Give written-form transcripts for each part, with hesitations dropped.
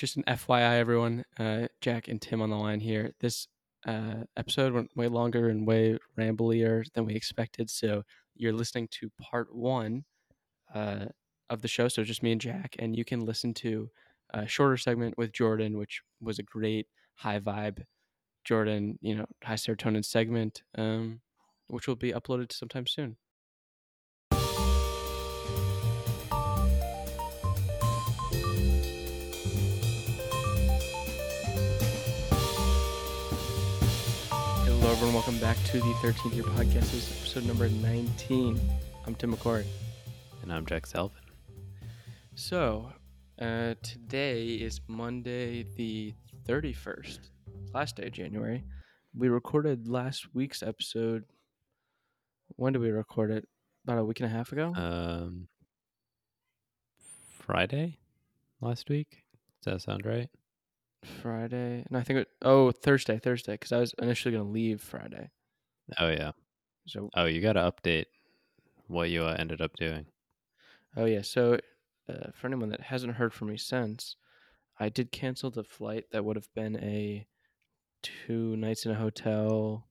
just an FYI, everyone, Jack and Tim on the line here. This episode went way longer and way ramblier than we expected. So you're listening to part one of the show. So just me and Jack, and you can listen to a shorter segment with Jordan, which was a great high vibe Jordan, you know, high serotonin segment, which will be uploaded sometime soon. Hello, everyone. Welcome back to the 13th year podcast. This is episode number 19. I'm Tim McCord. And I'm Jack Selvin. So today is Monday the 31st, last day of January. We recorded last week's episode. When did we record it? About a week and a half ago? Friday last week? Does that sound right? Friday? No, I think it was Thursday, because I was initially going to leave Friday. Oh, yeah. So you got to update what you ended up doing. Oh, yeah. So for anyone that hasn't heard from me since, I did cancel the flight that would have been a 2 nights in a hotel,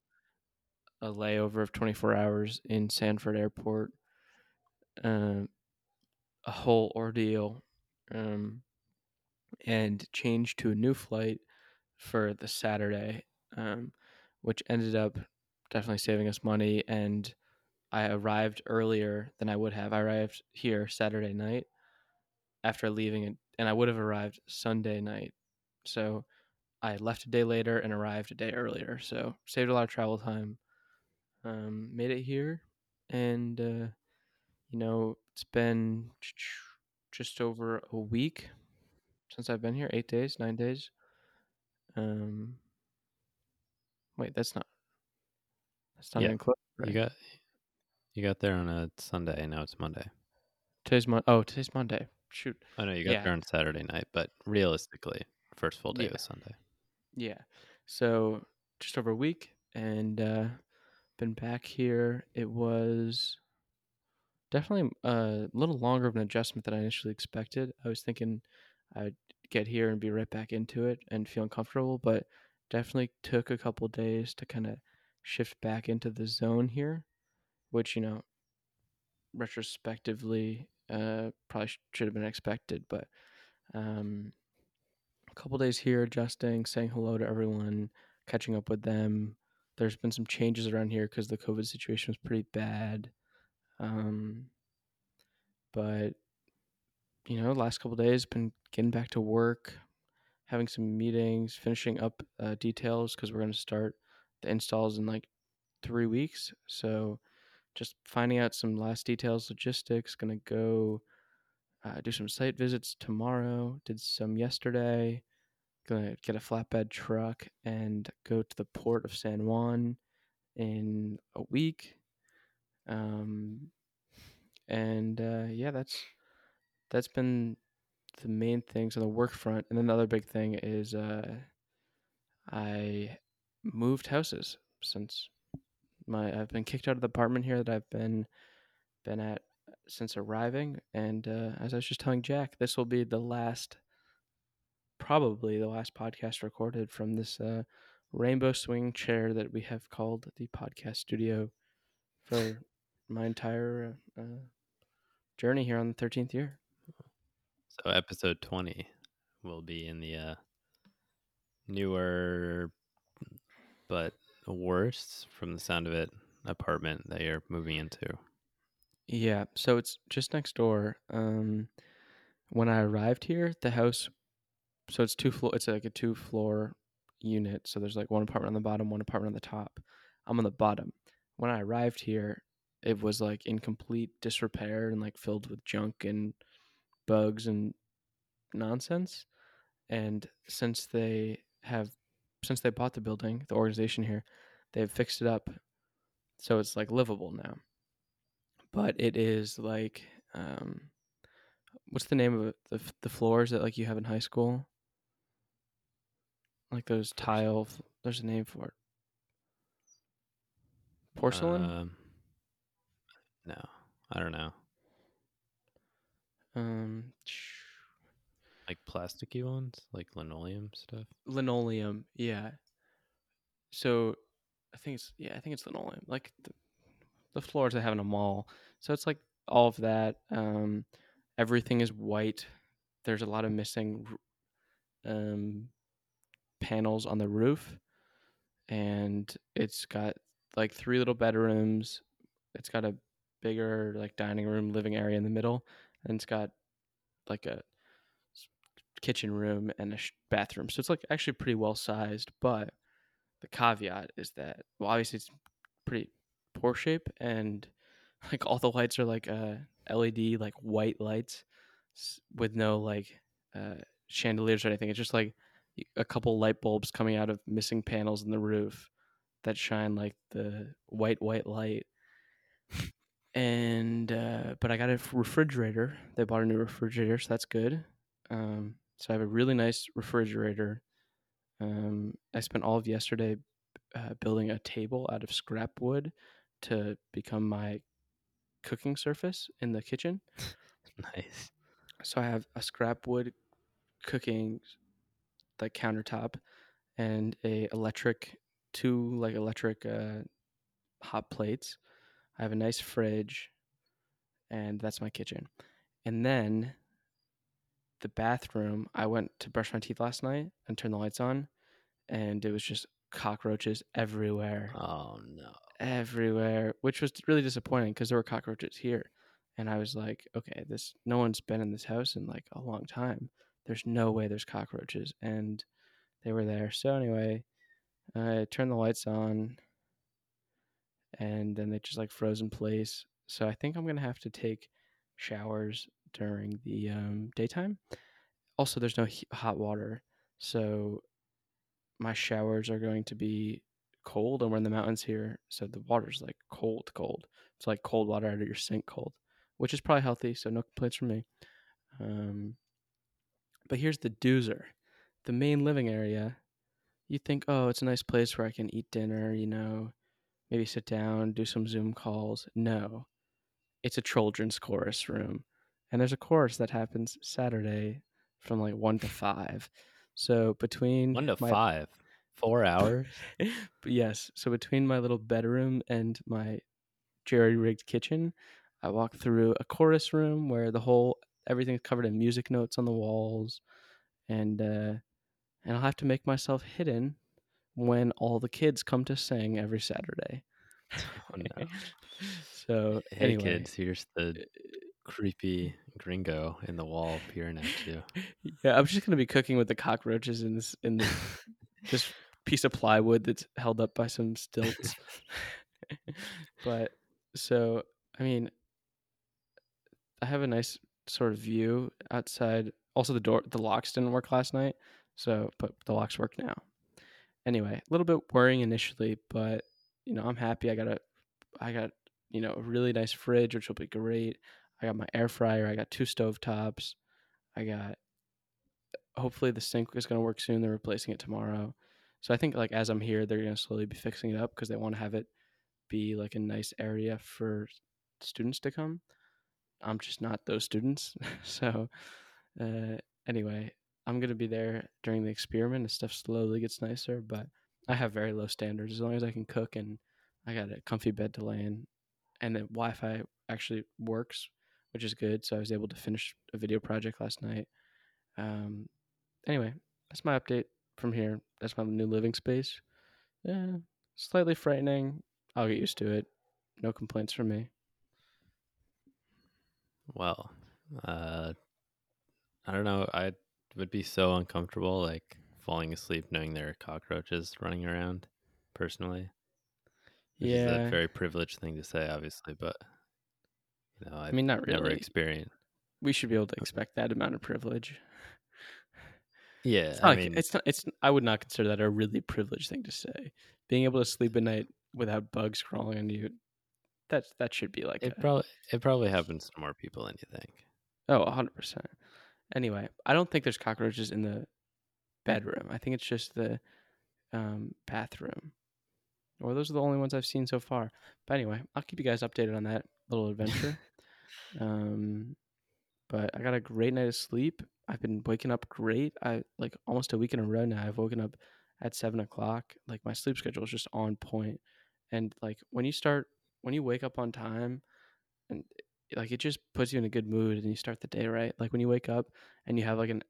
a layover of 24 hours in Sanford airport, a whole ordeal, and changed to a new flight for the Saturday, which ended up definitely saving us money. And I arrived earlier than I would have. I arrived here Saturday night after leaving it, and I would have arrived Sunday night. So I left a day later and arrived a day earlier. So saved a lot of travel time. Made it here, and it's been just over a week since I've been here. 9 days. Wait, that's not even close. Right? You got there on a Sunday, and now it's Monday. Today's Monday. Shoot. I know you got there on Saturday night, but realistically, first full day was Sunday. Yeah. So just over a week, and been back here. It was definitely a little longer of an adjustment than I initially expected. I was thinking I'd get here and be right back into it and feel uncomfortable, but definitely took a couple of days to kind of shift back into the zone here, which, retrospectively, probably should have been expected, but a couple of days here adjusting, saying hello to everyone, catching up with them. There's been some changes around here because the COVID situation was pretty bad. But last couple of days, been getting back to work, having some meetings, finishing up details because we're going to start the installs in like 3 weeks. So just finding out some last details, logistics, going to go do some site visits tomorrow, did some yesterday, going to get a flatbed truck and go to the port of San Juan in a week. That's been the main things on the work front. And another big thing is I moved houses since I've been kicked out of the apartment here that I've been at since arriving. And as I was just telling Jack, this will be probably the last podcast recorded from this rainbow swing chair that we have called the podcast studio for my entire journey here on the 13th year. So episode 20 will be in the newer, but worse from the sound of it, apartment that you're moving into. Yeah, so it's just next door. When I arrived here, the house, so it's it's like a 2-floor unit. So there's like one apartment on the bottom, one apartment on the top. I'm on the bottom. When I arrived here, it was like in complete disrepair and like filled with junk and bugs and nonsense. And since they bought the building, the organization here, they've fixed it up so it's like livable now. But it is like what's the name of it? The floors that like you have in high school, like those tile, there's a name for it. Porcelain? No, I don't know. Like plasticky ones, like linoleum stuff. Linoleum, yeah. So I think it's linoleum, like the floors they have in a mall. So it's like all of that. Everything is white. There's a lot of missing panels on the roof, and it's got like 3 little bedrooms. It's got a bigger like dining room, living area in the middle, and it's got like a kitchen room and a bathroom. So it's like actually pretty well sized, but the caveat is that, well, obviously it's pretty poor shape, and like all the lights are like LED like white lights with no like chandeliers or anything. It's just like a couple light bulbs coming out of missing panels in the roof that shine like the white light. And but I got a refrigerator. They bought a new refrigerator, so that's good. So I have a really nice refrigerator. I spent all of yesterday building a table out of scrap wood to become my cooking surface in the kitchen. Nice. So I have a scrap wood cooking like countertop and two electric hot plates. I have a nice fridge, and that's my kitchen. And then the bathroom, I went to brush my teeth last night and turn the lights on, and it was just cockroaches everywhere. Oh no. Everywhere, which was really disappointing because there were cockroaches here. And I was like, okay, no one's been in this house in like a long time. There's no way there's cockroaches. And they were there. So anyway, I turned the lights on, and then they just like froze in place. So I think I'm going to have to take showers during the daytime. Also, there's no hot water, so my showers are going to be cold, and we're in the mountains here, so the water's like cold. It's like cold water out of your sink cold, which is probably healthy, so no complaints from me. But here's the doozer. The main living area, you think, oh, it's a nice place where I can eat dinner, maybe sit down, do some Zoom calls. No, it's a children's chorus room. And there's a chorus that happens Saturday from like 1 to 5. So between 1 to 5, 4 hours. Yes. So between my little bedroom and my jerry-rigged kitchen, I walk through a chorus room where everything's covered in music notes on the walls, and I'll have to make myself hidden when all the kids come to sing every Saturday. Oh no! So hey, anyway, kids, here's the creepy gringo in the wall peering at you. Yeah, I'm just gonna be cooking with the cockroaches in this this piece of plywood that's held up by some stilts. But so I mean, I have a nice sort of view outside. Also, the locks didn't work last night, but the locks work now. Anyway, a little bit worrying initially, but I'm happy. I got a really nice fridge, which will be great. I got my air fryer. I got 2 stovetops. I got, hopefully the sink is going to work soon. They're replacing it tomorrow. So I think like as I'm here, they're going to slowly be fixing it up because they want to have it be like a nice area for students to come. I'm just not those students. So anyway, I'm going to be there during the experiment and stuff slowly gets nicer, but I have very low standards. As long as I can cook and I got a comfy bed to lay in, and the Wi-Fi actually works, which is good. So I was able to finish a video project last night. Anyway, that's my update from here. That's my new living space. Yeah, slightly frightening. I'll get used to it. No complaints from me. Well, I don't know. I would be so uncomfortable, like falling asleep knowing there are cockroaches running around, personally. Which is a very privileged thing to say, obviously, but I mean, not really. Never experienced. We should be able to expect that amount of privilege. Yeah, I would not consider that a really privileged thing to say. Being able to sleep at night without bugs crawling on you—that should be like it probably happens to more people than you think. Oh, 100%. Anyway, I don't think there's cockroaches in the bedroom. I think it's just the bathroom. Or those are the only ones I've seen so far. But anyway, I'll keep you guys updated on that little adventure. But I got a great night of sleep. I've been waking up great. I like almost a week in a row now. I've woken up at 7 o'clock. Like my sleep schedule is just on point. And like when you wake up on time, and like it just puts you in a good mood and you start the day right. Like when you wake up and you have like an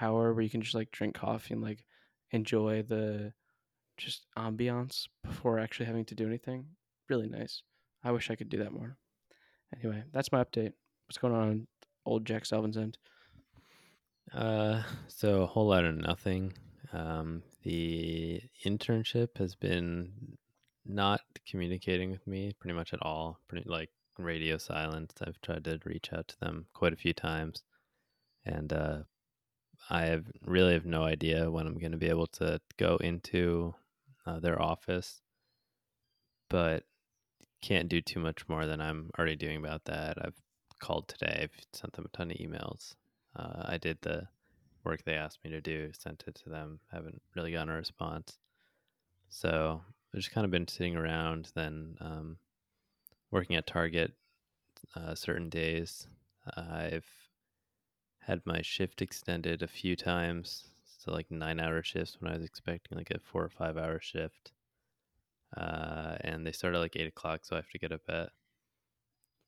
hour where you can just like drink coffee and like enjoy the just ambiance before actually having to do anything. Really nice. I wish I could do that more. Anyway, that's my update. What's going on old Jack Selvin's end? So a whole lot of nothing. The internship has been not communicating with me pretty much at all. Pretty like radio silenced. I've tried to reach out to them quite a few times, and I really have no idea when I'm going to be able to go into their office, but can't do too much more than I'm already doing about that. I've called today. I've sent them a ton of emails. I did the work they asked me to do, sent it to them. Haven't really gotten a response. So I've just kind of been sitting around, then working at Target certain days. I've had my shift extended a few times, so like 9-hour shifts when I was expecting like a 4 or 5 hour shift. And they start at like 8 o'clock, so I have to get up at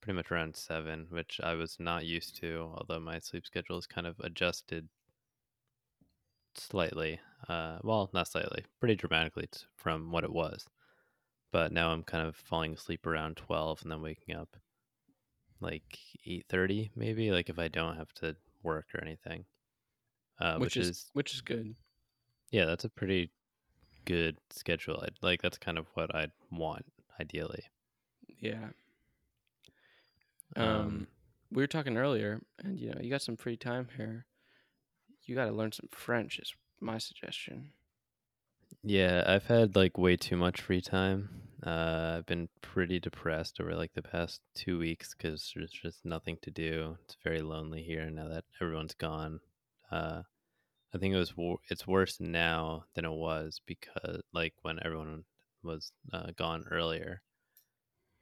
pretty much around 7, which I was not used to, although my sleep schedule is kind of adjusted slightly. Well, not slightly, pretty dramatically from what it was. But now I'm kind of falling asleep around 12 and then waking up like 8:30 maybe, like if I don't have to work or anything. Which is good. Yeah, that's a pretty good schedule. Like that's kind of what I'd want ideally. Yeah. We were talking earlier, and you know, you got some free time here. You got to learn some French is my suggestion. Yeah, I've had like way too much free time. I've been pretty depressed over like the past 2 weeks because there's just nothing to do. It's very lonely here now that everyone's gone. I think it's worse now than it was because like when everyone was gone earlier,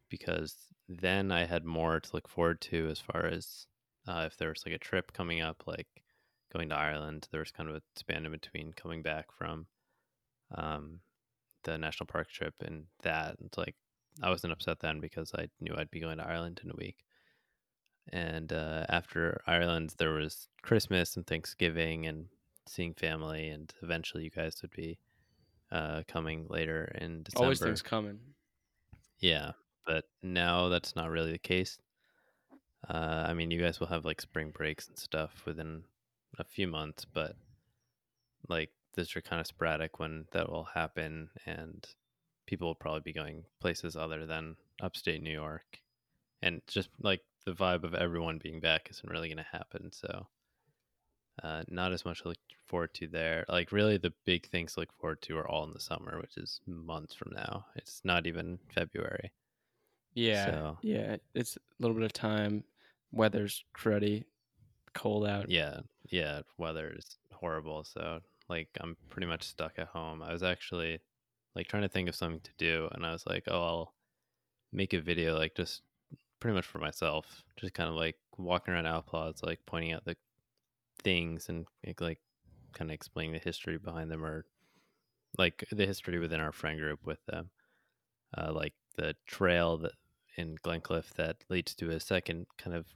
because then I had more to look forward to as far as if there was like a trip coming up, like going to Ireland. There was kind of a span in between coming back from the national park trip and that. It's like I wasn't upset then because I knew I'd be going to Ireland in a week. And after Ireland, there was Christmas and Thanksgiving and seeing family, and eventually you guys would be coming later in December. Always things coming. Yeah, but now that's not really the case. I mean, you guys will have like spring breaks and stuff within a few months, but like those are kind of sporadic when that will happen, and people will probably be going places other than upstate New York, and just like the vibe of everyone being back isn't really going to happen. So not as much to look forward to there. Like really the big things to look forward to are all in the summer, which is months from now. It's not even February. Yeah. So, yeah. It's a little bit of time. Weather's cruddy, cold out. Yeah. Yeah. Weather is horrible. So like I'm pretty much stuck at home. I was actually like trying to think of something to do, and I was like, oh, I'll make a video like just pretty much for myself, just kind of like walking around Outlaws, like pointing out the things and like kind of explaining the history behind them, or like the history within our friend group with them, like the trail that in Glencliffe that leads to a second kind of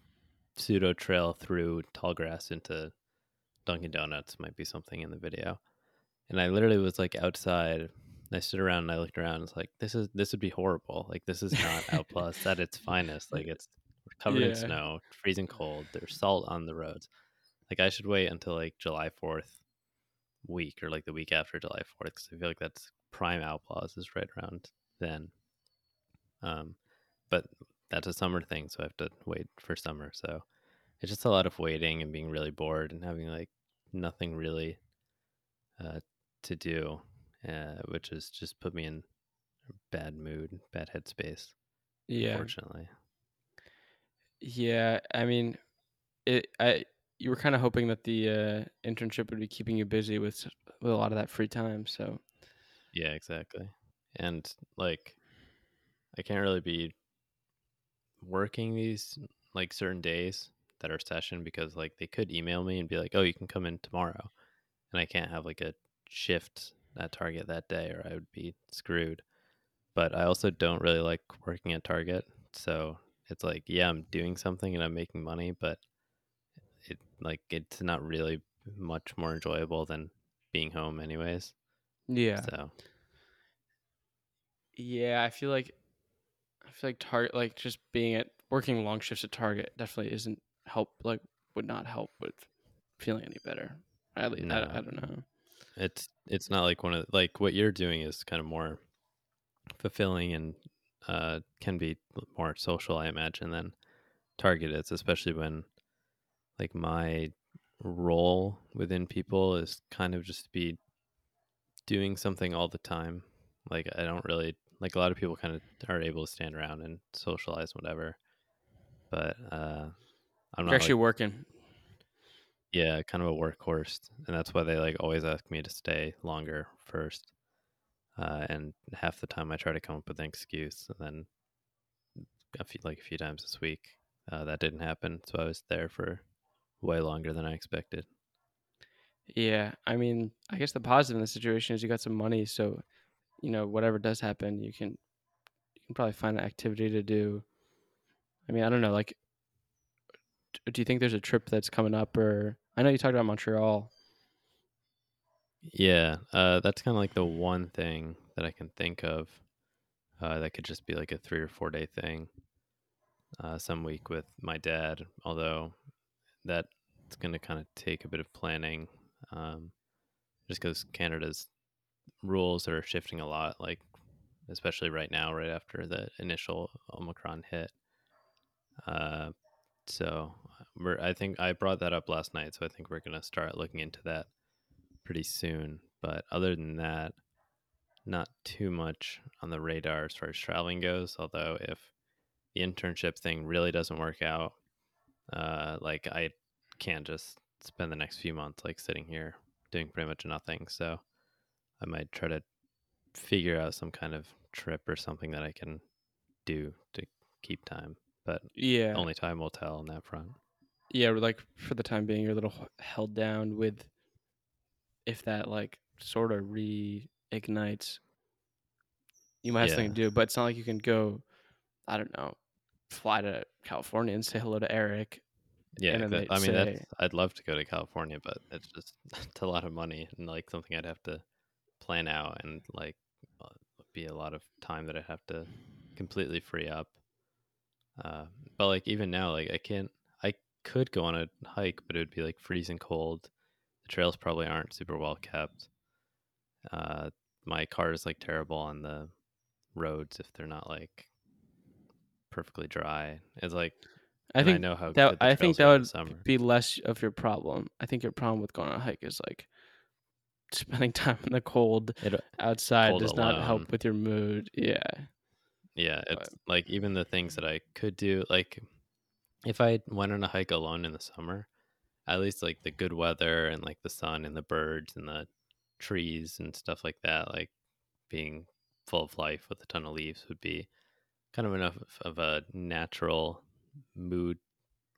pseudo trail through tall grass into Dunkin' Donuts might be something in the video. And I literally was like outside, and I stood around and I looked around and was like, this would be horrible. Like this is not Outlaws at its finest. Like it's covered in snow, freezing cold, there's salt on the roads. Like I should wait until like July 4th week, or like the week after July 4th, because I feel like that's prime Outlaws is right around then. But that's a summer thing, so I have to wait for summer. So it's just a lot of waiting and being really bored and having like nothing really to do, which has just put me in a bad mood, bad headspace. Yeah, unfortunately. Yeah, I mean, you were kind of hoping that the internship would be keeping you busy with a lot of that free time. So, yeah, exactly. And like, I can't really be working these like certain days that are session, because like they could email me and be like, oh, you can come in tomorrow, and I can't have like a shift at Target that day or I would be screwed. But I also don't really like working at Target. So it's like, yeah, I'm doing something and I'm making money, but it like it's not really much more enjoyable than being home anyways. Yeah. So yeah, I feel like Target, like just being at working long shifts at Target definitely isn't help, like would not help with feeling any better. At least, no. I don't know. It's not like one of like what you're doing is kind of more fulfilling and can be more social, I imagine, than Target is, especially when like my role within people is kind of just to be doing something all the time. Like I don't really like a lot of people kind of are able to stand around and socialize, whatever. But I'm not actually like, working. Yeah, kind of a workhorse, and that's why they like always ask me to stay longer first. And half the time I try to come up with an excuse, and then a few times this week that didn't happen, so I was there for way longer than I expected. Yeah, I mean, I guess the positive in the situation is you got some money, so you know whatever does happen, you can probably find an activity to do. I mean, I don't know, like. Do you think there's a trip that's coming up, or I know you talked about Montreal? Yeah, that's kind of like the one thing that I can think of that could just be like a 3 or 4 day thing some week with my dad, although that's going to kind of take a bit of planning just because Canada's rules are shifting a lot, like especially right now, right after the initial Omicron hit. So I think I brought that up last night, so I think we're going to start looking into that pretty soon. But other than that, not too much on the radar as far as traveling goes, although if the internship thing really doesn't work out, like I can't just spend the next few months like sitting here doing pretty much nothing. So I might try to figure out some kind of trip or something that I can do to keep time. But yeah, only time will tell on that front. Yeah, like for the time being, you're a little held down with if that like sort of reignites, you might have something to do. But it's not like you can go, I don't know, fly to California and say hello to Eric. Yeah, I'd love to go to California, but it's just it's a lot of money and like something I'd have to plan out and like be a lot of time that I'd have to completely free up. But like even now, like I could go on a hike, but it would be like freezing cold. The trails probably aren't super well kept. My car is like terrible on the roads if they're not like perfectly dry. It's like I think that would be less of your problem. I think your problem with going on a hike is like spending time in the cold outside does not help with your mood. Yeah. Yeah, it's like even the things that I could do, like if I went on a hike alone in the summer, at least like the good weather and like the sun and the birds and the trees and stuff like that, like being full of life with a ton of leaves would be kind of enough of a natural mood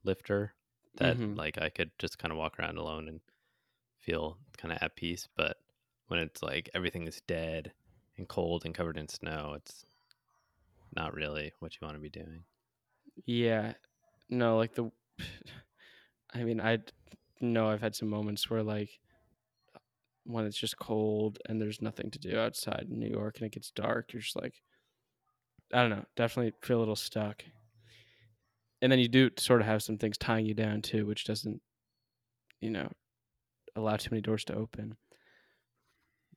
lifter that like I could just kind of walk around alone and feel kind of at peace. But when it's like everything is dead and cold and covered in snow, it's not really what you want to be doing. Yeah. No, like I mean, I know I've had some moments where like when it's just cold and there's nothing to do outside in New York and it gets dark, you're just like, I don't know, definitely feel a little stuck. And then you do sort of have some things tying you down too, which doesn't, you know, allow too many doors to open.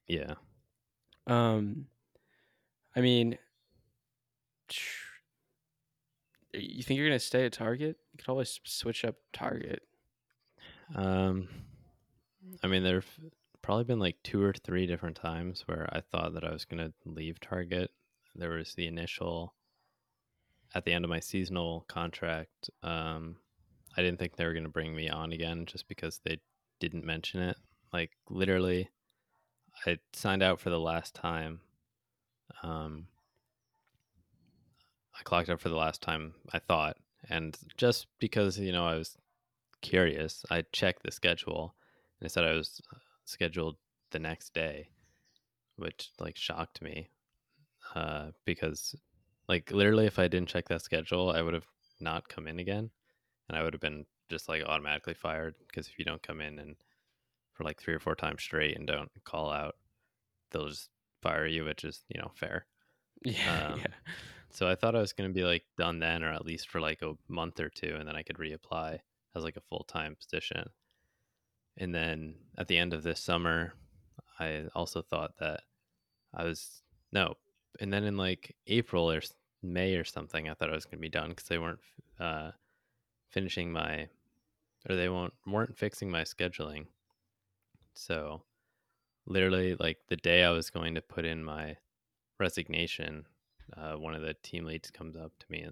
Yeah. I mean, you think you're gonna stay at Target? You could always switch up Target. I mean, there've probably been like 2 or 3 different times where I thought that I was gonna leave Target. There was the initial at the end of my seasonal contract. I didn't think they were gonna bring me on again just because they didn't mention it. Like literally, I signed out for the last time. I clocked up for the last time, I thought, and just because, you know, I was curious, I checked the schedule and it said I was scheduled the next day, which like shocked me because like literally if I didn't check that schedule, I would have not come in again and I would have been just like automatically fired, because if you don't come in and for like 3 or 4 times straight and don't call out, they'll just fire you, which is, you know, fair. Yeah. So I thought I was going to be like done then, or at least for like a month or two, and then I could reapply as like a full-time position. And then at the end of this summer, I also thought that I was no. And then in like April or May or something, I thought I was going to be done because they weren't finishing my, or they weren't fixing my scheduling. So literally like the day I was going to put in my resignation, one of the team leads comes up to me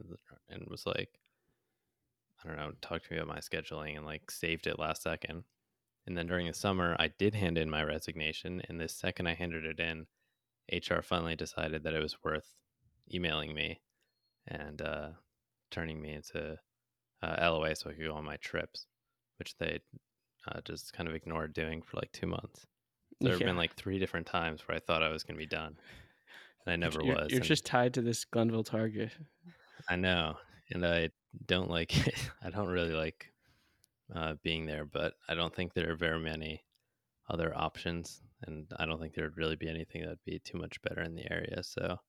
and was like, I don't know, talked to me about my scheduling and like saved it last second. And then during the summer, I did hand in my resignation. And the second I handed it in, HR finally decided that it was worth emailing me and turning me into LOA so I could go on my trips, which they just kind of ignored doing for like 2 months. There have been like 3 different times where I thought I was going to be done. And I never was. You're just tied to this Glenville Target. I know. And I don't like it. I don't really like being there, but I don't think there are very many other options. And I don't think there would really be anything that would be too much better in the area. So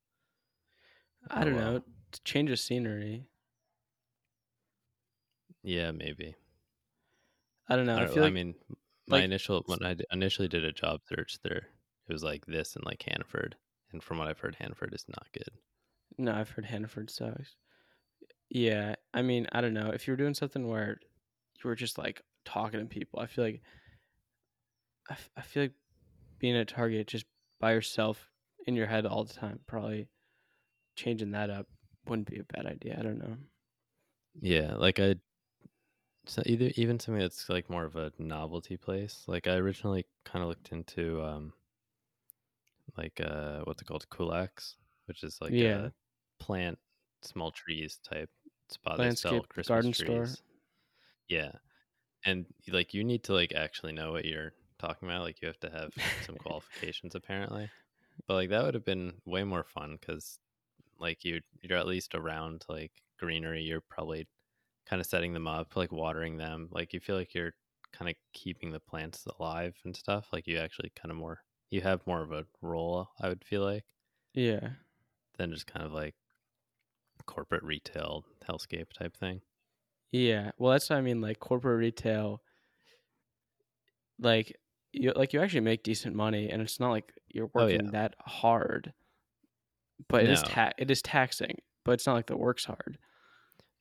I don't know. Change of scenery. Yeah, maybe. I don't know. I feel like, I mean, my when I initially did a job search there, it was like this and like Hanford. And from what I've heard, Hanford is not good. No, I've heard Hanford sucks. Yeah, I mean, I don't know. If you were doing something where you were just like talking to people, I feel like being at Target just by yourself in your head all the time, probably changing that up wouldn't be a bad idea. I don't know. Yeah, like so even something that's like more of a novelty place. Like I originally kind of looked into what's it called? Kulaks, which is like a plant, small trees type spot. Landscape, they sell Christmas garden trees. Store. Yeah. And like, you need to like actually know what you're talking about. Like you have to have some qualifications apparently, but like that would have been way more fun. Cause like you're at least around like greenery. You're probably kind of setting them up, like watering them. Like you feel like you're kind of keeping the plants alive and stuff. Like you actually kind of you have more of a role, I would feel like. Yeah. Than just kind of like corporate retail hellscape type thing. Yeah. Well, that's what I mean. Like corporate retail, like you actually make decent money and it's not like you're working that hard, but it is taxing, but it's not like the work's hard.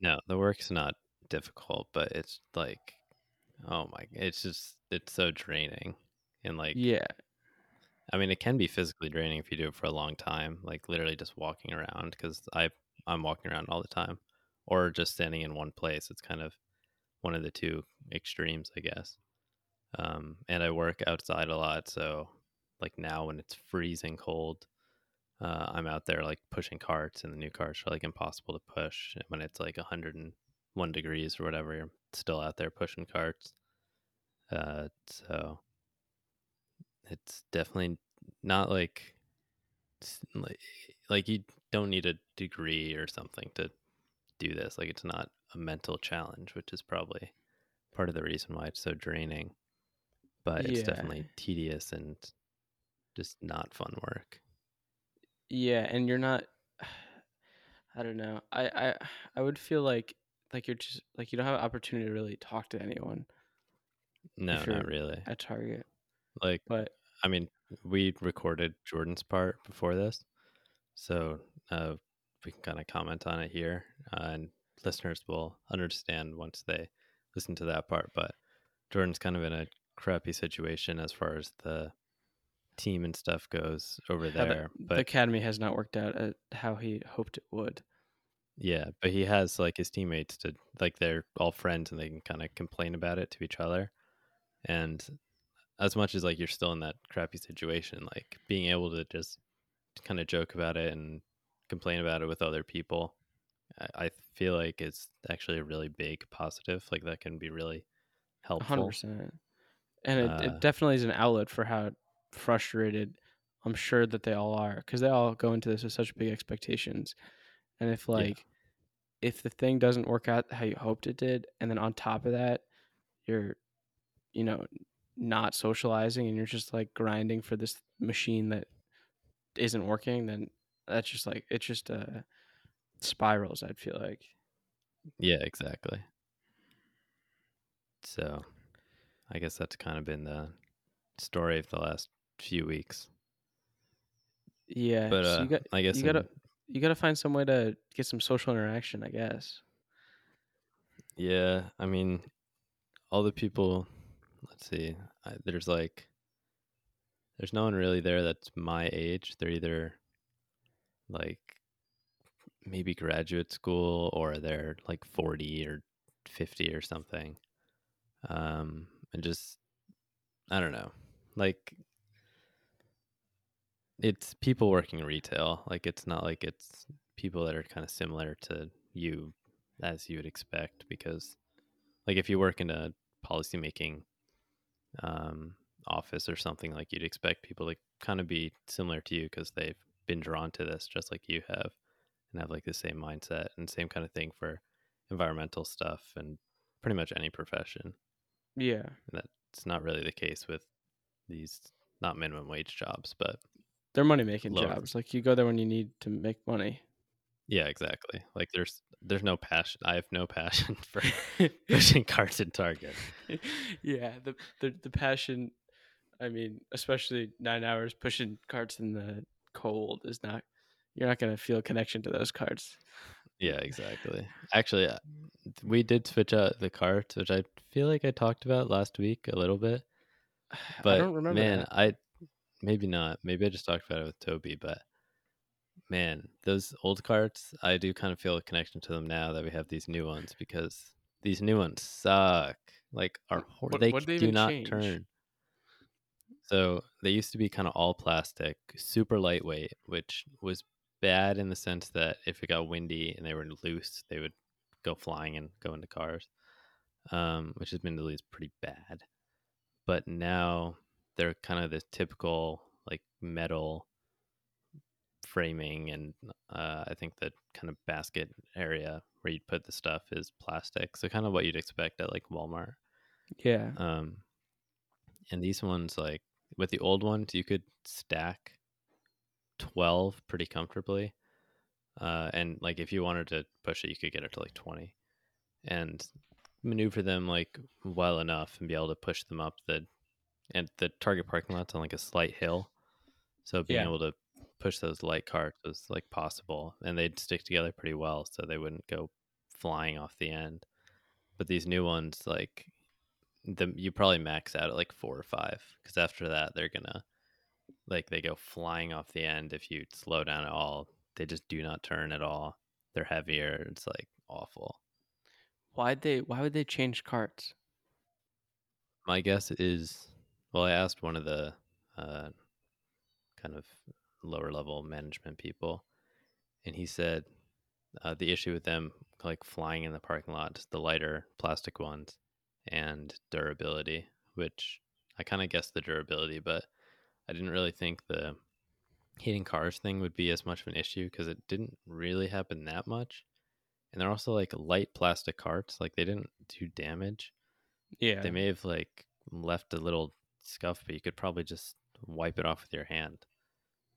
No, the work's not difficult, but it's like, oh my, it's so draining. And like, yeah. I mean, it can be physically draining if you do it for a long time, like literally just walking around, because I'm walking around all the time, or just standing in one place. It's kind of one of the two extremes, I guess. And I work outside a lot. So like now when it's freezing cold, I'm out there like pushing carts, and the new carts are like impossible to push. And when it's like 101 degrees or whatever, you're still out there pushing carts. So it's definitely not like you don't need a degree or something to do this. Like it's not a mental challenge, which is probably part of the reason why it's so draining, but it's definitely tedious and just not fun work. Yeah. And you're not, I don't know. I would feel like you're just like, you don't have an opportunity to really talk to anyone. No, not really. At Target. Like, but I mean, we recorded Jordan's part before this, so we can kind of comment on it here, and listeners will understand once they listen to that part. But Jordan's kind of in a crappy situation as far as the team and stuff goes over there. But the academy has not worked out at how he hoped it would. Yeah, but he has like his teammates to like they're all friends and they can kind of complain about it to each other. And as much as like you're still in that crappy situation, like being able to just kind of joke about it and complain about it with other people, I feel like it's actually a really big positive. Like that can be really helpful. 100%. And it definitely is an outlet for how frustrated I'm sure that they all are, because they all go into this with such big expectations. And if if the thing doesn't work out how you hoped it did, and then on top of that, you're, not socializing and you're just like grinding for this machine that isn't working, then that's just like, it just spirals, I feel like. Yeah, exactly. So I guess that's kind of been the story of the last few weeks. Yeah, but so you gotta find some way to get some social interaction, I guess. Yeah, I mean, all the people. Let's see. There's no one really there that's my age. They're either like maybe graduate school, or they're like 40 or 50 or something. And just, I don't know. Like, it's people working retail. Like, it's not like it's people that are kind of similar to you as you would expect, because like if you work in a policymaking office or something, like you'd expect people to kind of be similar to you because they've been drawn to this just like you have, and have like the same mindset, and same kind of thing for environmental stuff and pretty much any profession. Yeah. And that's not really the case with these, not minimum wage jobs, but they're money making jobs. Like you go there when you need to make money. Yeah, exactly. Like there's no passion. I have no passion for pushing carts in Target. Yeah, the passion. I mean, especially 9 hours pushing carts in the cold is not. You're not going to feel a connection to those carts. Yeah, exactly. Actually, we did switch out the carts, which I feel like I talked about last week a little bit. But I don't remember. Man, that. Maybe not. Maybe I just talked about it with Toby, but. Man, those old carts, I do kind of feel a connection to them now that we have these new ones, because these new ones suck. Like, they do not change? Turn. So they used to be kind of all plastic, super lightweight, which was bad in the sense that if it got windy and they were loose, they would go flying and go into cars, which admittedly is pretty bad. But now they're kind of the typical like metal framing, and I think the kind of basket area where you'd put the stuff is plastic, so kind of what you'd expect at like Walmart. Yeah. And these ones, like with the old ones, you could stack 12 pretty comfortably, and like if you wanted to push it, you could get it to like 20 and maneuver them like well enough and be able to push them up the Target parking lot's on like a slight hill, so being able to push those light carts was like possible, and they'd stick together pretty well so they wouldn't go flying off the end. But these new ones, like you probably max out at like 4 or 5, because after that they're gonna like they go flying off the end if you slow down at all. They just do not turn at all. They're heavier. It's like awful. Why would they change carts? My guess is, well, I asked one of the kind of lower level management people, and he said the issue with them like flying in the parking lot is the lighter plastic ones and durability, which I kind of guessed the durability, but I didn't really think the hitting cars thing would be as much of an issue because it didn't really happen that much. And they're also like light plastic carts, like they didn't do damage. Yeah, they may have like left a little scuff, but you could probably just wipe it off with your hand.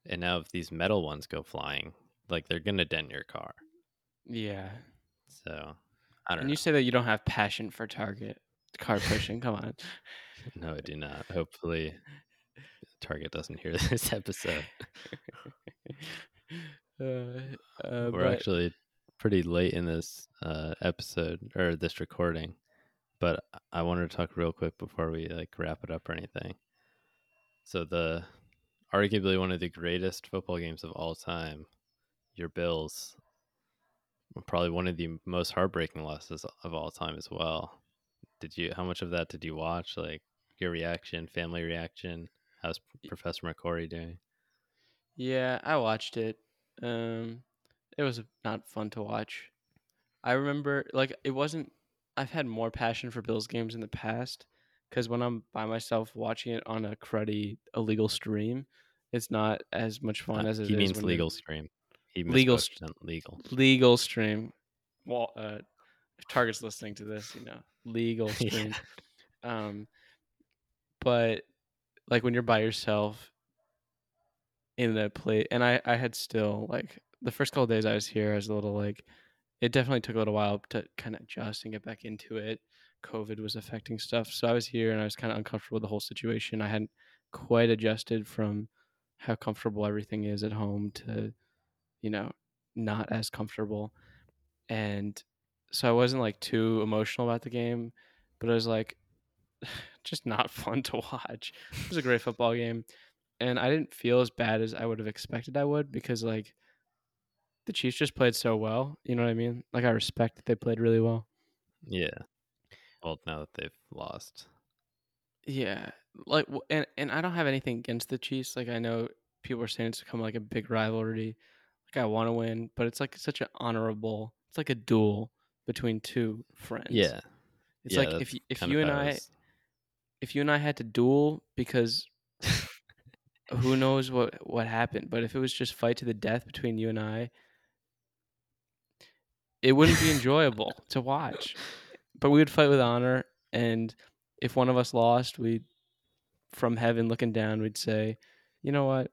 And now if these metal ones go flying, like they're going to dent your car. Yeah. So, I don't know. And you say that you don't have passion for Target car pushing. Come on. No, I do not. Hopefully Target doesn't hear this episode. We're actually pretty late in this episode or this recording, but I wanted to talk real quick before we like wrap it up or anything. So arguably one of the greatest football games of all time, your Bills, probably one of the most heartbreaking losses of all time as well. How much of that did you watch? Like your reaction, family reaction? How's Professor McCord doing? Yeah, I watched it. It was not fun to watch. I remember, like, it wasn't I've had more passion for Bills games in the past because when I'm by myself watching it on a cruddy illegal stream, it's not as much fun as it is. He means legal stream. He legal stream. Well, if Target's listening to this, you know, legal stream. Yeah. But like when you're by yourself in the play, and I had still like the first couple of days I was here, I was a little like, it definitely took a little while to kind of adjust and get back into it. COVID was affecting stuff. So I was here and I was kind of uncomfortable with the whole situation. I hadn't quite adjusted from how comfortable everything is at home to, you know, not as comfortable. And so I wasn't like too emotional about the game, but I was like, just not fun to watch. It was a great football game. And I didn't feel as bad as I would have expected I would because like, the Chiefs just played so well. You know what I mean? Like, I respect that they played really well. Yeah. Well, now that they've lost. Yeah. Like, and I don't have anything against the Chiefs. Like, I know people are saying it's become, like, a big rivalry. Like, I want to win. But it's, like, such an honorable... It's like a duel between two friends. Yeah. It's yeah, like, if you and I had to duel because... who knows what happened. But if it was just fight to the death between you and I... It wouldn't be enjoyable to watch, but we would fight with honor. And if one of us lost, we, from heaven looking down, we'd say, "You know what?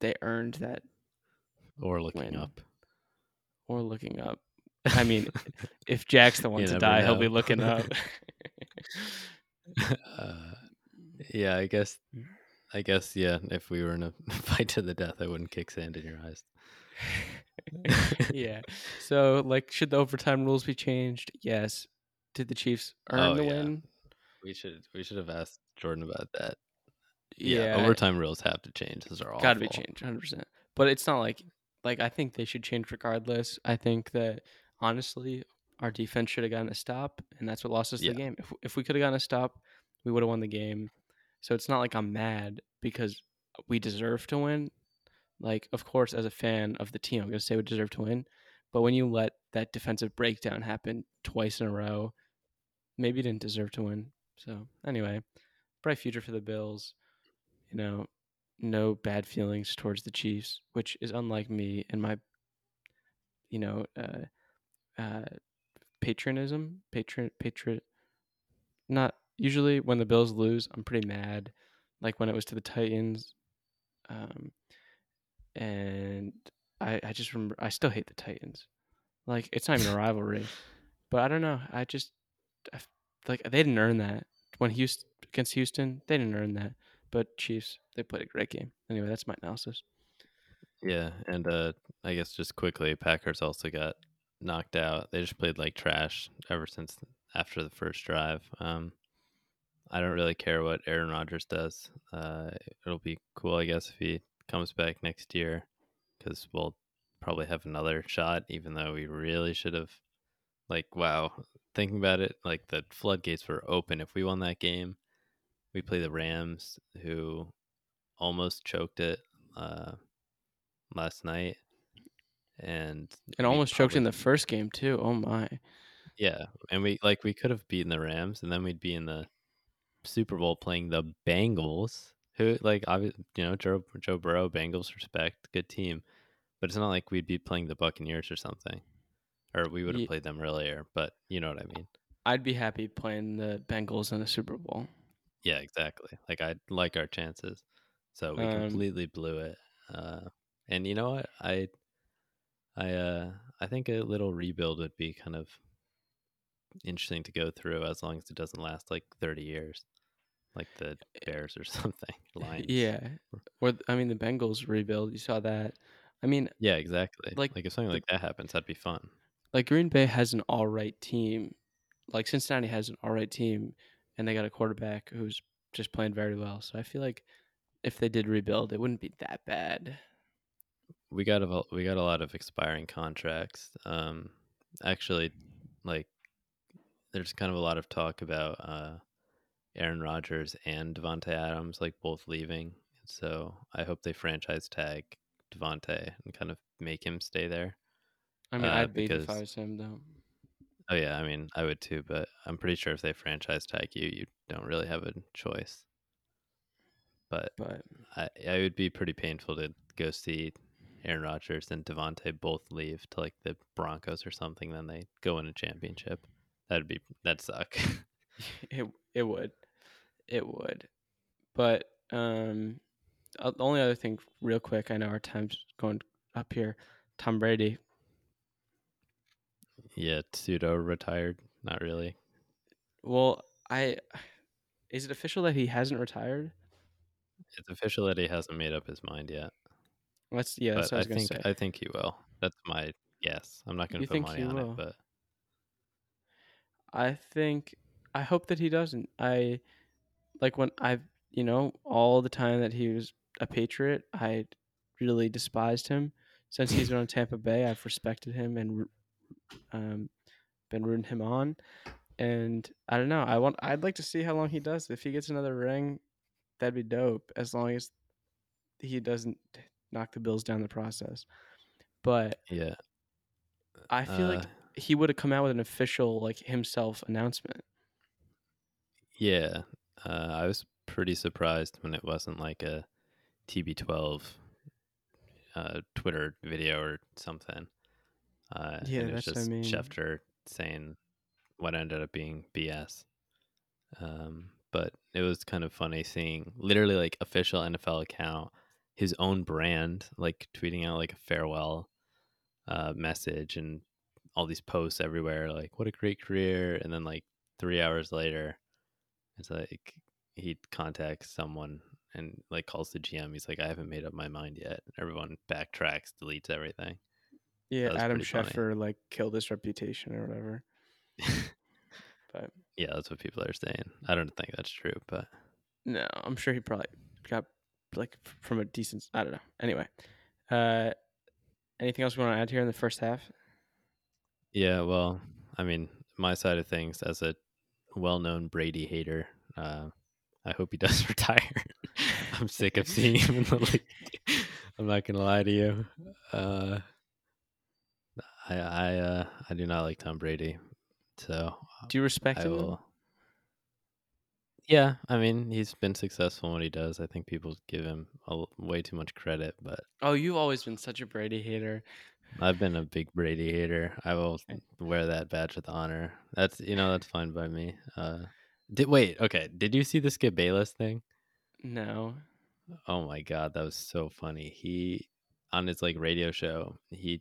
They earned that." Or looking win. Up. Or looking up. I mean, if Jack's the one to die, he'll be looking up. Yeah, I guess. Yeah, if we were in a fight to the death, I wouldn't kick sand in your eyes. Yeah. So, like, should the overtime rules be changed? Yes. Did the Chiefs earn the win? We should have asked Jordan about that. Yeah, yeah. Overtime rules have to change. Those are all got to be changed 100%. But it's not like I think they should change regardless. I think that honestly, our defense should have gotten a stop, and that's what lost us the game. If we could have gotten a stop, we would have won the game. So it's not like I'm mad because we deserve to win. Like, of course, as a fan of the team, I'm going to say we deserve to win. But when you let that defensive breakdown happen twice in a row, maybe you didn't deserve to win. So anyway, bright future for the Bills. You know, no bad feelings towards the Chiefs, which is unlike me and my, you know, patronism. Not usually when the Bills lose, I'm pretty mad. Like when it was to the Titans. And I just remember I still hate the Titans. Like, it's not even a rivalry, but I don't know. I they didn't earn that when against Houston. They didn't earn that, but Chiefs, they played a great game. Anyway, that's my analysis. Yeah, and I guess just quickly, Packers also got knocked out. They just played like trash ever since after the first drive. I don't really care what Aaron Rodgers does. It'll be cool, I guess, if he comes back next year because we'll probably have another shot, even though we really should have. Like, wow, thinking about it, like the floodgates were open. If we won that game, we play the Rams, who almost choked it last night, and almost choked in the first game too. Oh my. Yeah, and we could have beaten the Rams, and then we'd be in the Super Bowl playing the Bengals. Who, like, obviously, you know, Joe Burrow, Bengals, respect, good team, but it's not like we'd be playing the Buccaneers or something, or we would have played them earlier. But you know what I mean. I'd be happy playing the Bengals in the Super Bowl. Yeah, exactly. Like, I like our chances, so we completely blew it. And you know what? I think a little rebuild would be kind of interesting to go through, as long as it doesn't last like 30 years. Like the Bears or something. Lions. Yeah. Or, I mean, the Bengals rebuild. You saw that. I mean... Yeah, exactly. Like if something like that happens, that'd be fun. Like, Green Bay has an all-right team. Like, Cincinnati has an all-right team, and they got a quarterback who's just playing very well. So I feel like if they did rebuild, it wouldn't be that bad. We got a lot of expiring contracts. Actually, like, there's kind of a lot of talk about... Aaron Rodgers and Devontae Adams, like, both leaving. So I hope they franchise tag Devontae and kind of make him stay there. I mean, I'd be if I was him, though. Oh yeah, I mean, I would too, but I'm pretty sure if they franchise tag you, you don't really have a choice. But I would be pretty painful to go see Aaron Rodgers and Devontae both leave to like the Broncos or something, then they go in a championship. That'd suck. It would. But the only other thing, real quick, I know our time's going up here. Tom Brady. Yeah, pseudo retired. Not really. Well, is it official that he hasn't retired? It's official that he hasn't made up his mind yet. That's what I was going to say. I think he will. That's my guess. I'm not going to put money on it, but I hope that he doesn't. All the time that he was a Patriot, I really despised him. Since he's been on Tampa Bay, I've respected him and been rooting him on. And I don't know. I'd like to see how long he does. If he gets another ring, that'd be dope. As long as he doesn't knock the Bills down the process. But yeah, I feel like he would have come out with an official himself announcement. Yeah, I was pretty surprised when it wasn't like a TB12 Twitter video or something. Yeah, and it was just Schefter saying what ended up being BS. But it was kind of funny seeing literally official NFL account, his own brand, tweeting out a farewell message and all these posts everywhere, what a great career. And then 3 hours later, it's he contacts someone and calls the GM. He's I haven't made up my mind yet. Everyone backtracks, deletes everything. Yeah, Adam Schefter killed his reputation or whatever. But yeah, that's what people are saying. I don't think that's true, but no, I'm sure he probably got from a decent. I don't know. Anyway, anything else we want to add here in the first half? Yeah, well, I mean, my side of things as a well-known Brady hater, I hope he does retire. I'm sick of seeing him in the league. I'm not gonna lie to you. I do not like Tom Brady. So do you respect him? Yeah, I mean, he's been successful in what he does. I think people give him way too much credit, but you've always been such a Brady hater. I've been a big Brady hater. I will wear that badge with honor. That's that's fine by me. Did you see the Skip Bayless thing? No. Oh my God, that was so funny. He on his radio show, he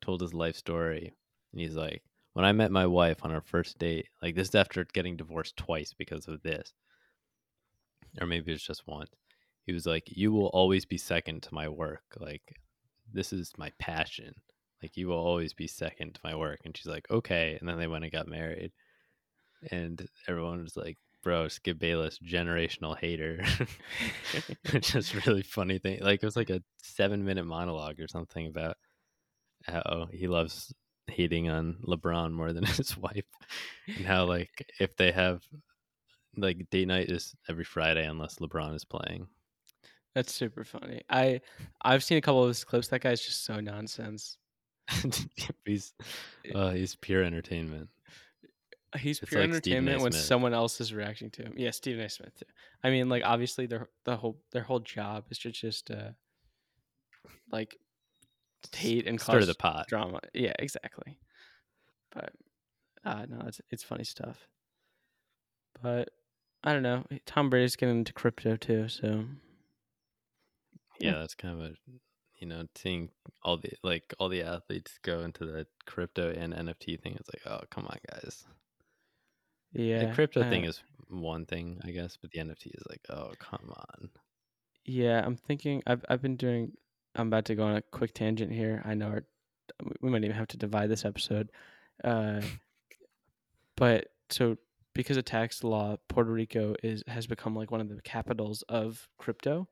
told his life story, and he's like, when I met my wife on our first date, this is after getting divorced twice because of this, or maybe it's just once. He was like, "You will always be second to my work. This is my passion. You will always be second to my work." And she's like, "Okay." And then they went and got married. And everyone was like, "Bro, Skip Bayless, generational hater." Just really funny thing. It was a 7-minute monologue or something about how he loves hating on LeBron more than his wife, and how if they have date night is every Friday unless LeBron is playing. That's super funny. I've seen a couple of his clips. That guy's just so nonsense. He's pure entertainment. He's pure entertainment when someone else is reacting to him. Yeah, Stephen A. Smith too. I mean, obviously their whole job is to just hate and stir the pot drama. Yeah, exactly. But no, it's funny stuff. But I don't know. Tom Brady's getting into crypto too, so yeah, that's kind of seeing all the athletes go into the crypto and NFT thing. It's oh, come on, guys. Yeah, the crypto thing is one thing, I guess, but the NFT is oh, come on. Yeah, I'm thinking. I'm about to go on a quick tangent here. I know we might even have to divide this episode. But so because of tax law, Puerto Rico has become one of the capitals of crypto.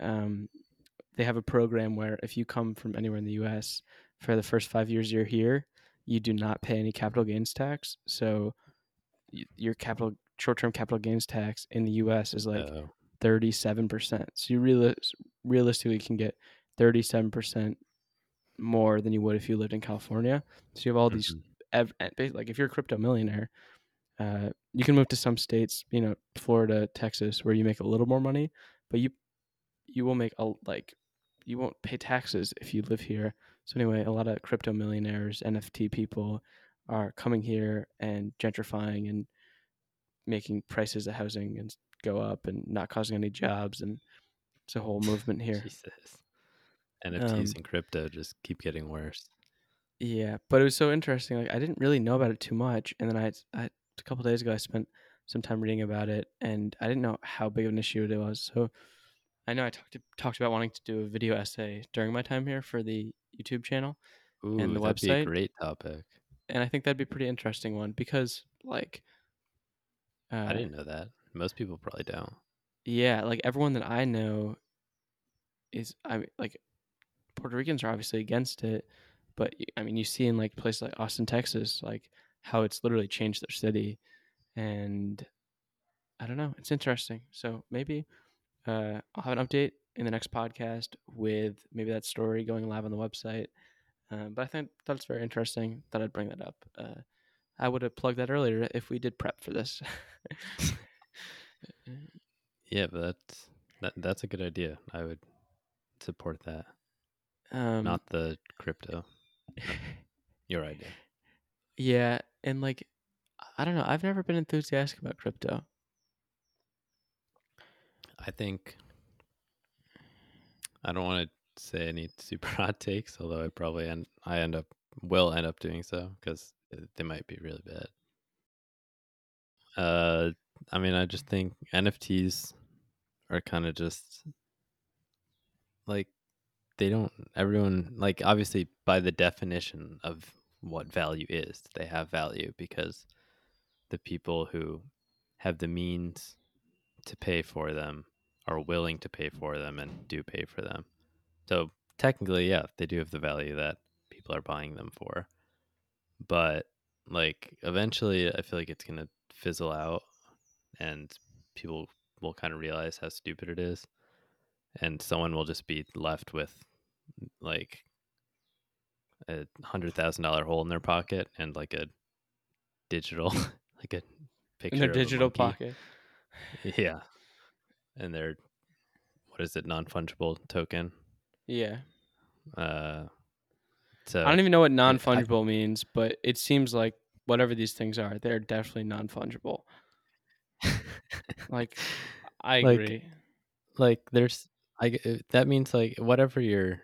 They have a program where if you come from anywhere in the U.S. for the first 5 years you're here, you do not pay any capital gains tax. So your short-term capital gains tax in the U.S. is 37%. So you realistically can get 37% more than you would if you lived in California. So you have all these like if you're a crypto millionaire, you can move to some states, you know, Florida, Texas, where you make a little more money, but you will make you won't pay taxes if you live here. So anyway, a lot of crypto millionaires, NFT people are coming here and gentrifying and making prices of housing and go up and not causing any jobs. And it's a whole movement here. Jesus. NFTs and crypto just keep getting worse. Yeah, but it was so interesting. Like I didn't really know about it too much, and then I a couple of days ago I spent some time reading about it, and I didn't know how big of an issue it was. So I know I talked about wanting to do a video essay during my time here for the YouTube channel and the website. That'd be a great topic, and I think that'd be a pretty interesting one because I didn't know that. Most people probably don't. Yeah, like everyone that I know is Puerto Ricans are obviously against it. But I mean, you see in like places like Austin, Texas, like how it's literally changed their city, and I don't know, it's interesting. So maybe I'll have an update in the next podcast with maybe that story going live on the website. But I think that's very interesting. Thought I'd bring that up. I would have plugged that earlier if we did prep for this. Yeah, but that's a good idea. I would support that. Not the crypto. Your idea. Yeah, and I don't know, I've never been enthusiastic about crypto. I think I don't want to say any super hot takes, although I probably will end up doing so because they might be really bad. I mean, I just think NFTs are kind of just obviously by the definition of what value is, they have value because the people who have the means to pay for them are willing to pay for them and do pay for them. So technically, yeah, they do have the value that people are buying them for. But eventually I feel like it's going to fizzle out and people will kind of realize how stupid it is. And someone will just be left with a $100,000 hole in their pocket and a picture in their digital pocket. Yeah. And their, non-fungible token? Yeah. So I don't even know what non-fungible means, but it seems like whatever these things are, they're definitely non-fungible. I agree. There's... that means whatever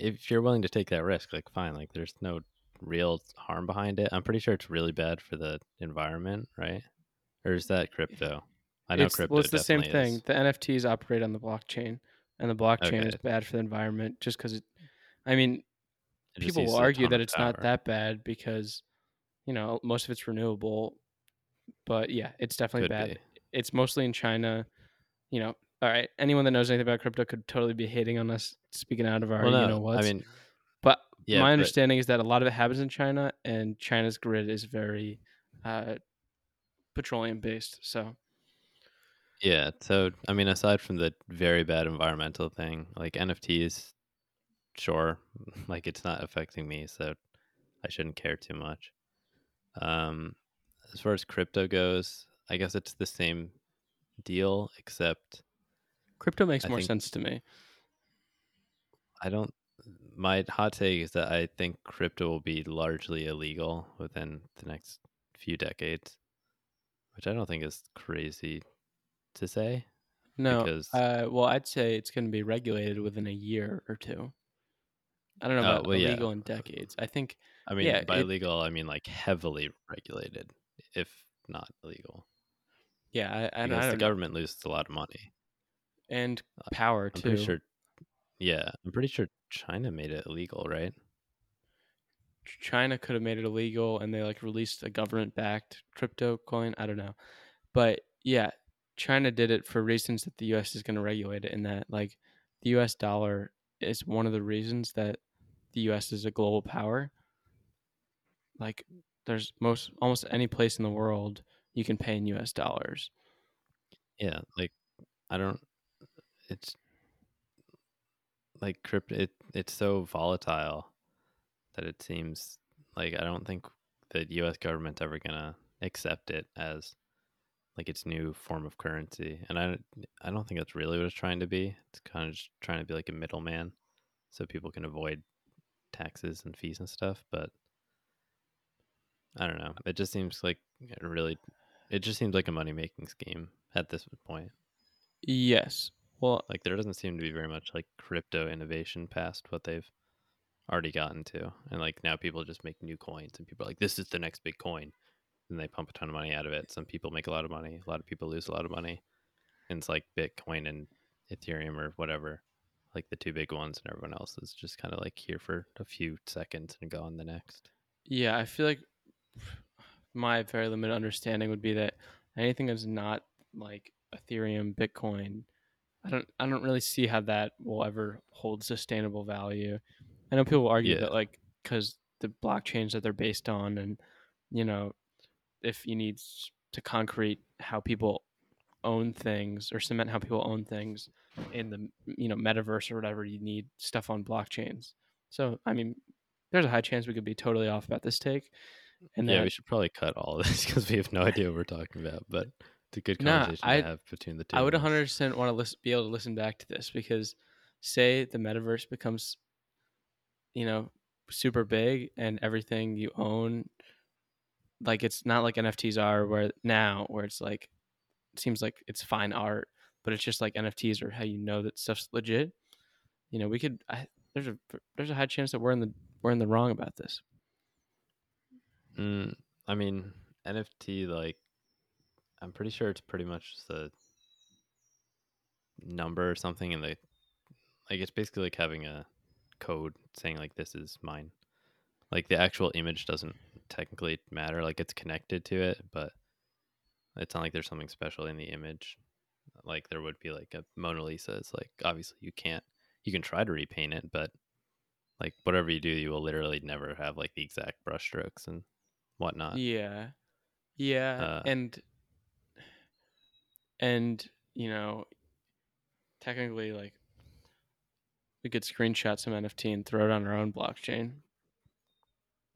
if you're willing to take that risk, fine, there's no real harm behind it. I'm pretty sure it's really bad for the environment, right? Or is that crypto? I know crypto. Well, it's the same thing. The NFTs operate on the blockchain, and the blockchain is bad for the environment just because people will argue that it's not that bad because most of it's renewable, but yeah, it's definitely bad. It's mostly in China, All right, anyone that knows anything about crypto could totally be hating on us, speaking out of our what. But my understanding is that a lot of it happens in China, and China's grid is very petroleum-based. So, yeah. So, aside from the very bad environmental thing, NFTs, sure, it's not affecting me, so I shouldn't care too much. As far as crypto goes, I guess it's the same deal, except... Crypto makes more sense to me. My hot take is that I think crypto will be largely illegal within the next few decades, which I don't think is crazy to say. No, because, I'd say it's going to be regulated within a year or two. I don't know about illegal in decades. I think... by illegal, heavily regulated, if not illegal. Yeah, I don't know. The government loses a lot of money. And power too. I'm pretty sure China made it illegal, right? China could have made it illegal, and they released a government-backed crypto coin. I don't know, but yeah, China did it for reasons that the U.S. is going to regulate it. In that, the U.S. dollar is one of the reasons that the U.S. is a global power. There's almost any place in the world you can pay in U.S. dollars. Yeah, I don't. It's crypto. It's so volatile that it seems Like, I don't think the U.S. government's ever going to accept it as like its new form of currency. And I don't think that's really what it's trying to be. It's kind of just trying to be like a middleman so people can avoid taxes and fees and stuff. But I don't know. It just seems like it just seems like a money-making scheme at this point. Yes. Well, like there doesn't seem to be very much like crypto innovation past what they've already gotten to. And like now people just make new coins and people are like, this is the next big coin. And they pump a ton of money out of it. Some people make a lot of money. A lot of people lose a lot of money. And it's like Bitcoin and Ethereum or whatever, like the two big ones, and everyone else is just kind of like here for a few seconds and go on the next. Yeah, I feel like my very limited understanding would be that anything that's not like Ethereum, Bitcoin, I don't really see how that will ever hold sustainable value. I know people argue that like because the blockchains that they're based on, and you know, if you need to concrete how people own things or cement how people own things in the, you know, metaverse or whatever, you need stuff on blockchains. So I mean, there's a high chance we could be totally off about this take. And yeah, we should probably cut all of this because we have no idea what we're talking about. But it's a good conversation to have between the two. I would 100% want to be able to listen back to this, because say the metaverse becomes, you know, super big and everything you own, like it's not like NFTs are where it's like, it seems like it's fine art, but it's just like NFTs are how you know that stuff's legit. You know, we could, there's a high chance that we're in the wrong about this. I mean, NFT, like, I'm pretty sure it's pretty much the number or something, and like it's basically like having a code saying like this is mine. Like the actual image doesn't technically matter. Like it's connected to it, but it's not like there's something special in the image. Like there would be like a Mona Lisa. It's like obviously you can try to repaint it, but like whatever you do, you will literally never have like the exact brushstrokes and whatnot. Yeah, yeah, and you know, technically, like we could screenshot some NFT and throw it on our own blockchain.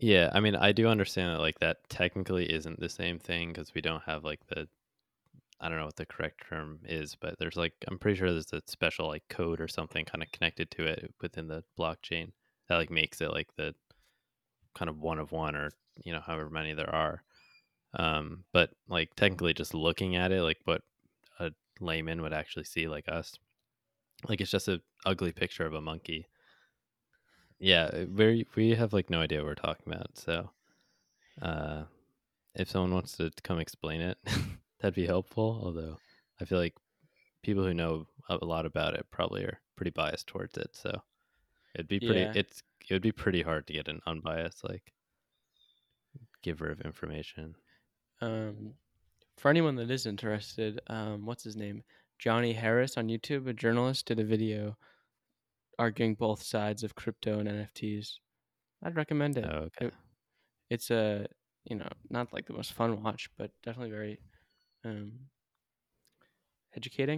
Yeah, I mean, I do understand that like that technically isn't the same thing because we don't have like the, I don't know what the correct term is, but there's like, I'm pretty sure there's a special like code or something kind of connected to it within the blockchain that like makes it like the kind of one of one, or you know, however many there are. But like technically just looking at it, like what a layman would actually see, like us, like it's just a ugly picture of a monkey. Yeah, we have like no idea what we're talking about. So if someone wants to come explain it, that'd be helpful. Although I feel like people who know a lot about it probably are pretty biased towards it. So it'd be pretty, it would be pretty hard to get an unbiased, like, giver of information. For anyone that is interested, what's his name? Johnny Harris on YouTube, a journalist, did a video arguing both sides of crypto and NFTs. I'd recommend it. Oh, okay. It's a, you know, not like the most fun watch, but definitely very educative.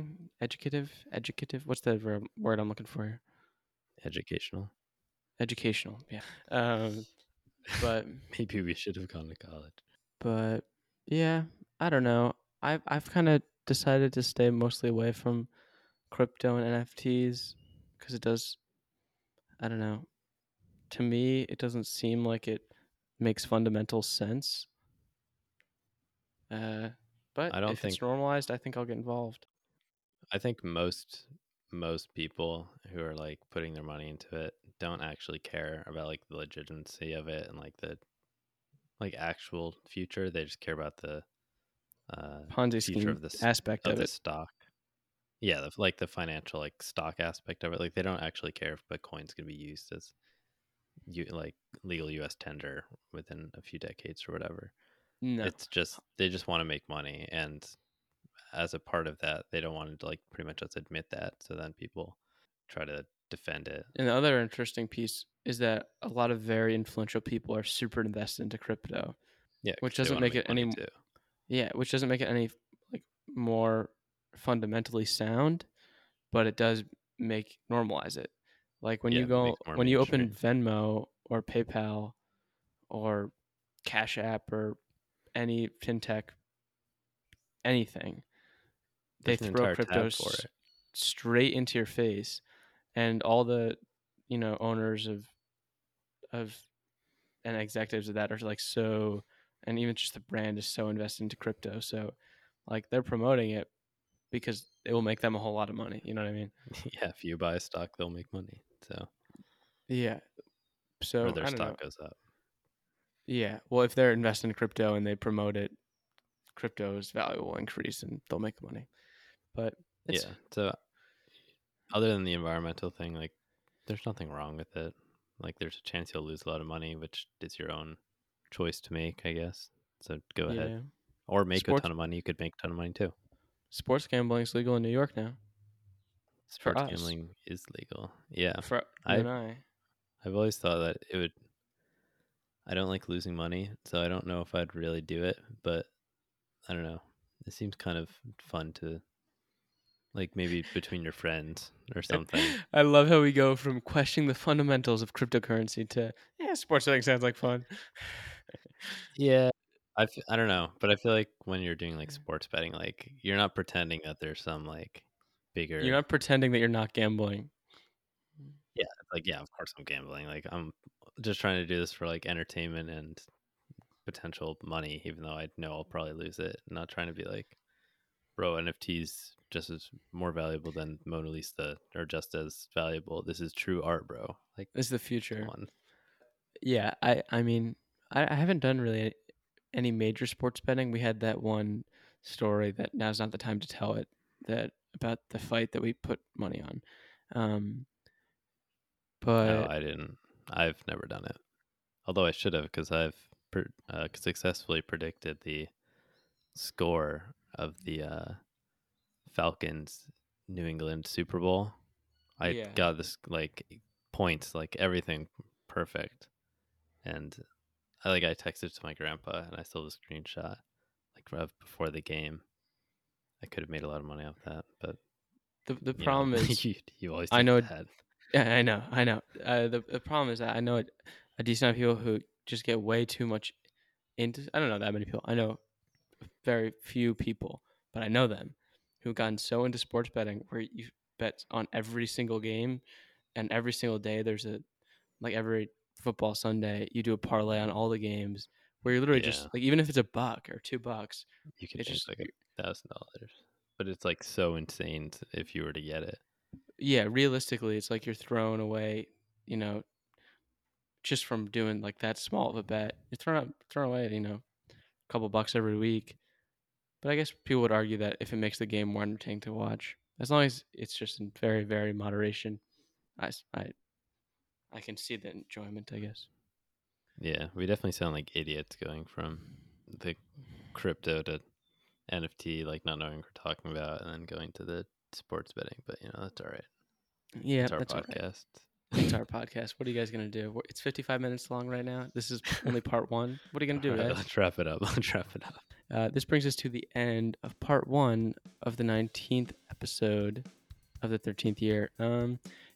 What's the word I'm looking for here? Educational. Yeah. But maybe we should have gone to college. But yeah, I don't know. I've kind of decided to stay mostly away from crypto and NFTs because it does, I don't know. To me, it doesn't seem like it makes fundamental sense. But if it's normalized, I think I'll get involved. I think most people who are like putting their money into it don't actually care about like the legitimacy of it and like the like actual future. They just care about the Ponzi scheme of the aspect of the stock. Yeah, like the financial like stock aspect of it. Like they don't actually care if Bitcoin's going to be used as like legal U.S. tender within a few decades or whatever. No. It's just they just want to make money, and as a part of that, they don't want to like pretty much just admit that. So then people try to defend it. And the other interesting piece is that a lot of very influential people are super invested into crypto. Yeah, which doesn't make it any too. Yeah, which doesn't make it any like more fundamentally sound, but it does make normalize it. Like when you open Venmo or PayPal or Cash App or any fintech, anything. They throw cryptos straight into your face, and all the, you know, owners of and executives of that are like so, and even just the brand is so invested into crypto. So like they're promoting it because it will make them a whole lot of money. You know what I mean? Yeah. If you buy a stock, they'll make money. So yeah. So or their stock goes up. Yeah. Well, if they're investing in crypto and they promote it, crypto's value will increase and they'll make money. But yeah. So other than the environmental thing, like there's nothing wrong with it. Like there's a chance you'll lose a lot of money, which is your own choice to make, I guess. So go ahead. Or make a ton of money. You could make a ton of money too. Sports gambling is legal in New York now. Sports gambling is legal. Yeah. For you and I. I've always thought that it would, I don't like losing money, so I don't know if I'd really do it, but I don't know. It seems kind of fun to, like, maybe between your friends or something. I love how we go from questioning the fundamentals of cryptocurrency to, yeah, sports betting sounds like fun. Yeah. I don't know, but I feel like when you're doing, like, sports betting, like, you're not pretending that there's some, like, bigger... You're not pretending that you're not gambling. Yeah, like, yeah, of course I'm gambling. Like, I'm just trying to do this for, like, entertainment and potential money, even though I know I'll probably lose it. I'm not trying to be like, bro, NFTs just as more valuable than Mona Lisa, or just as valuable. This is true art, bro. Like, this is the future. Yeah, I mean, I haven't done really any major sports betting. We had that one story that now's not the time to tell it, that about the fight that we put money on. But no, I didn't. I've never done it. Although I should have, because I've successfully predicted the score of the Falcons New England Super Bowl. Got this, like, points, like everything perfect. And I texted to my grandpa, and I still have a screenshot, like, before the game. I could have made a lot of money off that, but the problem is you always think I know that. Yeah, I know. The problem is that I know a decent amount of people who just get way too much into... I don't know that many people. I know very few people, but I know them who've gotten so into sports betting where you bet on every single game and every single day. There's every football Sunday, you do a parlay on all the games where you're literally just, like, even if it's $1 or $2, you can just like $1,000. But it's, like, so insane if you were to get it. Yeah, realistically, it's like you're throwing away, you know, just from doing, like, that small of a bet, you're throwing away, you know, a couple bucks every week. But I guess people would argue that if it makes the game more entertaining to watch, as long as it's just in very, very moderation, I can see the enjoyment, I guess. Yeah, we definitely sound like idiots going from the crypto to NFT, like, not knowing what we're talking about, and then going to the sports betting, but, you know, that's all right. Yeah, that's podcast. It's our podcast. What are you guys going to do? It's 55 minutes long right now. This is only part one. What are you going to do, guys? Let's wrap it up. This brings us to the end of part one of the 19th episode of the 13th year.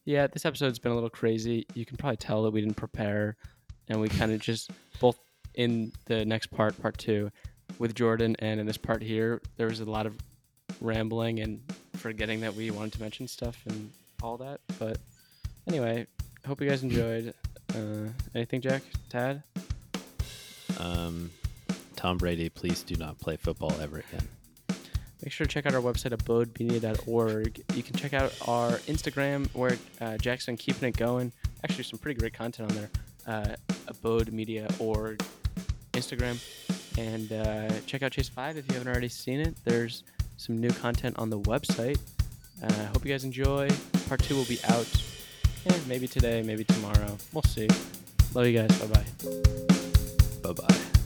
Yeah, this episode's been a little crazy. You can probably tell that we didn't prepare, and we kind of just both in the next part, part two, with Jordan, and in this part here, there was a lot of rambling and forgetting that we wanted to mention stuff and all that, but... Anyway, hope you guys enjoyed. Anything, Jack? Tad? Tom Brady, please do not play football ever again. Make sure to check out our website, abodemedia.org. You can check out our Instagram, where Jack's been keeping it going. Actually, some pretty great content on there. Abodemedia.org Instagram. And check out Chase 5 if you haven't already seen it. There's some new content on the website. Hope you guys enjoy. Part 2 will be out. Maybe today, maybe tomorrow. We'll see. Love you guys. Bye-bye. Bye-bye.